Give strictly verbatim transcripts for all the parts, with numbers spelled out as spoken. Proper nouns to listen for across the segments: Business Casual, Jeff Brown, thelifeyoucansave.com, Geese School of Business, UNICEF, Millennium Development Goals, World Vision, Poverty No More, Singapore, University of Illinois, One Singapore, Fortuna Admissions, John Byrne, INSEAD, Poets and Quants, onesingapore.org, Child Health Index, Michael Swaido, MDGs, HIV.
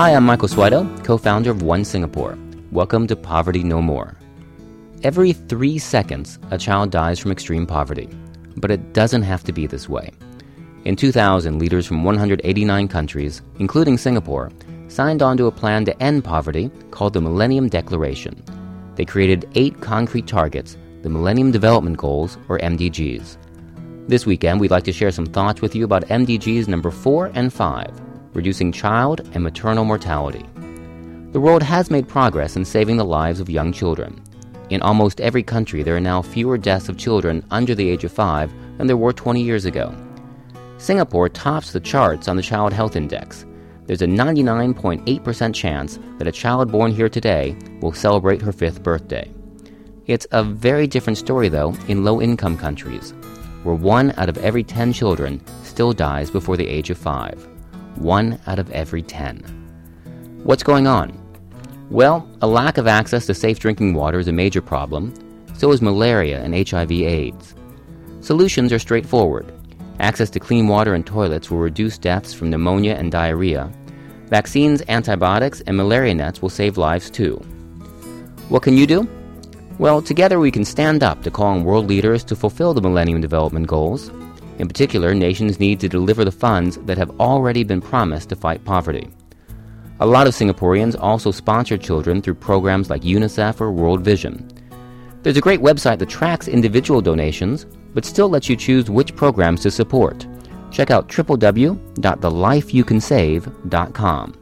Hi, I'm Michael Swaido, co-founder of One Singapore. Welcome to Poverty No More. Every three seconds, a child dies from extreme poverty. But it doesn't have to be this way. In two thousand, leaders from one hundred eighty-nine countries, including Singapore, signed on to a plan to end poverty called the Millennium Declaration. They created eight concrete targets, the Millennium Development Goals, or M D Gs. This weekend, we'd like to share some thoughts with you about M D Gs number four and five, reducing child and maternal mortality. The world has made progress in saving the lives of young children. In almost every country, there are now fewer deaths of children under the age of five than there were twenty years ago. Singapore tops the charts on the Child Health Index. There's a ninety-nine point eight percent chance that a child born here today will celebrate her fifth birthday. It's a very different story, though, in low-income countries, where one out of every ten children still dies before the age of five. One out of every ten. What's going on? Well, a lack of access to safe drinking water is a major problem. So is malaria and H I V AIDS. Solutions are straightforward. Access to clean water and toilets will reduce deaths from pneumonia and diarrhea. Vaccines, antibiotics, and malaria nets will save lives too. What can you do? Well, together we can stand up to call on world leaders to fulfill the Millennium Development Goals. In particular, nations need to deliver the funds that have already been promised to fight poverty. A lot of Singaporeans also sponsor children through programs like UNICEF or World Vision. There's a great website that tracks individual donations, but still lets you choose which programs to support. Check out w w w dot the life you can save dot com.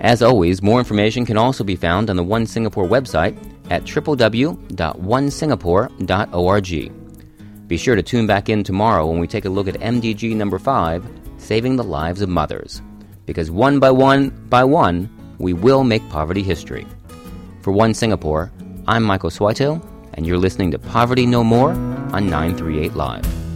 As always, more information can also be found on the One Singapore website at w w w dot one singapore dot org. Be sure to tune back in tomorrow when we take a look at M D G number five, saving the lives of mothers. Because one by one by one, we will make poverty history. For One Singapore, I'm Michael Swaido, and you're listening to Poverty No More on nine three eight Live.